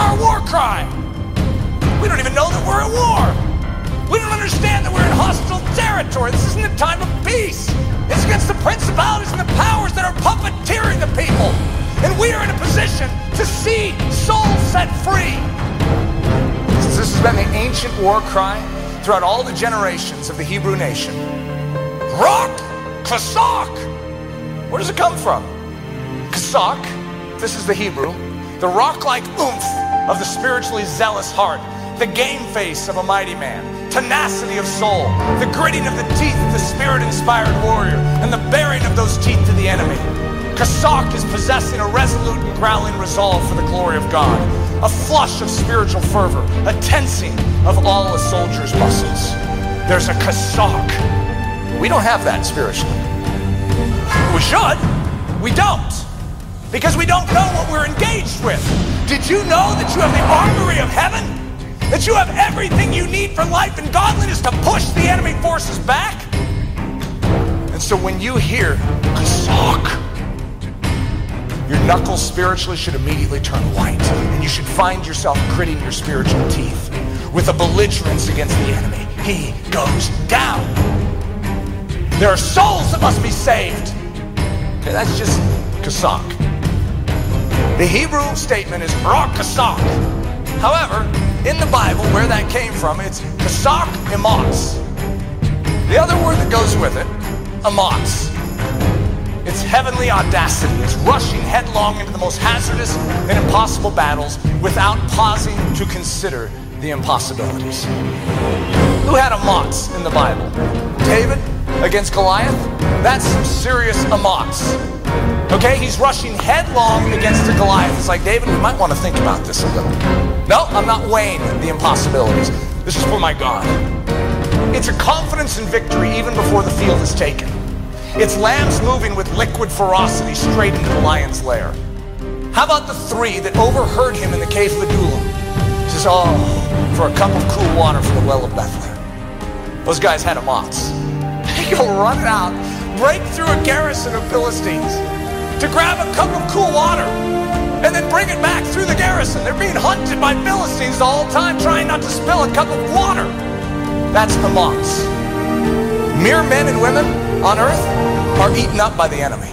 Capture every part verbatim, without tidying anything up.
our war cry. We don't even know that we're at war. We don't understand that we're in hostile territory. This isn't a time of peace. It's against the principalities and the powers that are puppeteering the people. And we are in a position to see souls set free. This has been the ancient war cry throughout all the generations of the Hebrew nation. Rock, Chazak. Where does it come from? Chazak, this is the Hebrew, the rock-like oomph of the spiritually zealous heart, the game face of a mighty man, tenacity of soul, the gritting of the teeth of the spirit-inspired warrior, and the baring of those teeth to the enemy. Chazak is possessing a resolute and growling resolve for the glory of God, a flush of spiritual fervor, a tensing of all a soldier's muscles. There's a Chazak. We don't have that spiritually. We should. We don't. Because we don't know what we're engaged with. Did you know that you have the armory of heaven? That you have everything you need for life and godliness to push the enemy forces back? And so when you hear Chazak, your knuckles spiritually should immediately turn white. And you should find yourself gritting your spiritual teeth with a belligerence against the enemy. He goes down. There are souls that must be saved. Okay, that's just Chazak. The Hebrew statement is Barakasah. However, in the Bible, where that came from, it's Chazak Amatz. The other word that goes with it, Amatz. It's heavenly audacity. It's rushing headlong into the most hazardous and impossible battles without pausing to consider the impossibilities. Who had Amatz in the Bible? David? Against Goliath? That's some serious Amatz. Okay, he's rushing headlong against the Goliath. It's like, David, we might want to think about this a little. No, I'm not weighing the impossibilities. This is for my God. It's a confidence in victory even before the field is taken. It's lambs moving with liquid ferocity straight into the lion's lair. How about the three that overheard him in the cave of Adullam? He says, oh, for a cup of cool water from the well of Bethlehem. Those guys had Amatz. He'll run out, break through a garrison of Philistines to grab a cup of cool water and then bring it back through the garrison. They're being hunted by Philistines the whole time, trying not to spill a cup of water. That's the Amatz. Mere men and women on earth are eaten up by the enemy.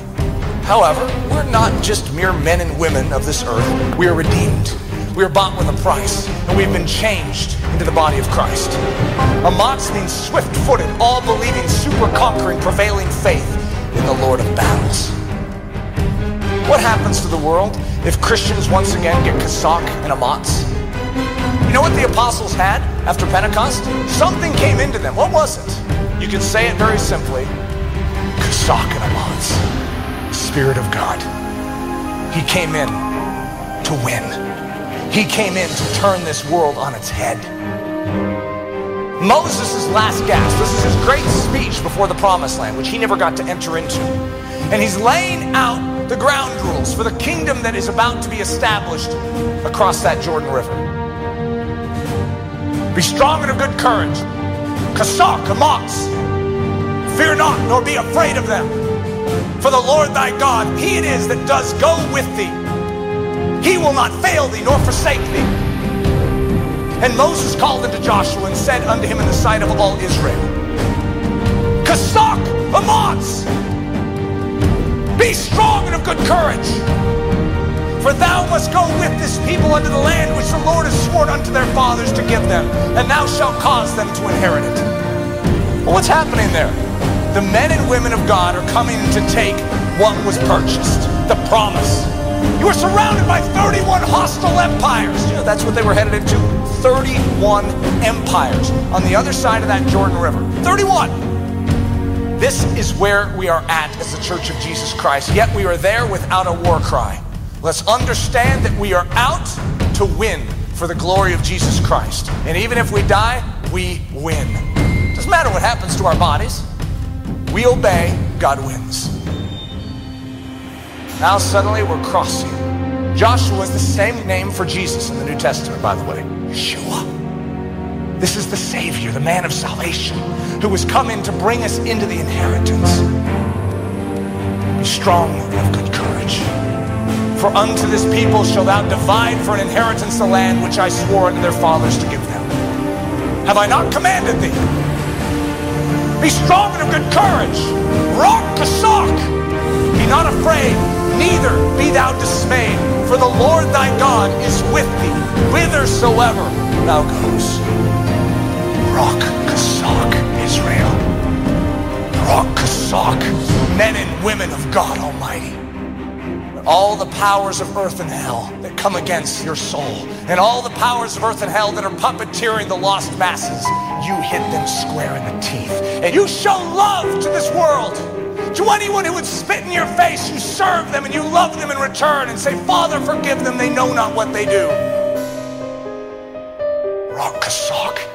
However, we're not just mere men and women of this earth. We are redeemed. We are bought with a price, and we've been changed into the body of Christ. Amatz means swift-footed, all-believing, super-conquering, prevailing faith in the Lord of battles. What happens to the world if Christians once again get Chazak and Amatz? You know what the apostles had after Pentecost? Something came into them. What was it? You can say it very simply. Chazak and Amatz, Spirit of God. He came in to win. He came in to turn this world on its head. Moses' last gasp, this is his great speech before the promised land, which he never got to enter into. And he's laying out the ground rules for the kingdom that is about to be established across that Jordan River. Be strong and of good courage. Chazak, Amatz. Fear not, nor be afraid of them. For the Lord thy God, he it is that does go with thee. He will not fail thee, nor forsake thee. And Moses called unto Joshua and said unto him in the sight of all Israel, Chazak, Amatz, be strong and of good courage, for thou must go with this people unto the land which the Lord has sworn unto their fathers to give them, and thou shalt cause them to inherit it. Well, what's happening there? The men and women of God are coming to take what was purchased, the promise. You were surrounded by thirty-one hostile empires. You know, that's what they were headed into. thirty-one empires on the other side of that Jordan River. thirty-one. This is where we are at as the Church of Jesus Christ. Yet we are there without a war cry. Let's understand that we are out to win for the glory of Jesus Christ. And even if we die, we win. Doesn't matter what happens to our bodies. We obey, God wins. Now suddenly we're crossing. Joshua is the same name for Jesus in the New Testament, by the way. Yeshua. This is the Savior, the man of salvation, who has come in to bring us into the inheritance. Be strong and of good courage. For unto this people shall thou divide for an inheritance the land which I swore unto their fathers to give them. Have I not commanded thee? Be strong and of good courage. Rock Chazak. Be not afraid, neither be thou dismayed. For the Lord thy God is with thee, whithersoever thou goest. Rock Chazak, Israel. Rock Chazak, men and women of God Almighty. All the powers of earth and hell that come against your soul, and all the powers of earth and hell that are puppeteering the lost masses, you hit them square in the teeth. And you show love to this world. To anyone who would spit in your face, you serve them and you love them in return and say, Father, forgive them, they know not what they do. Rock Chazak.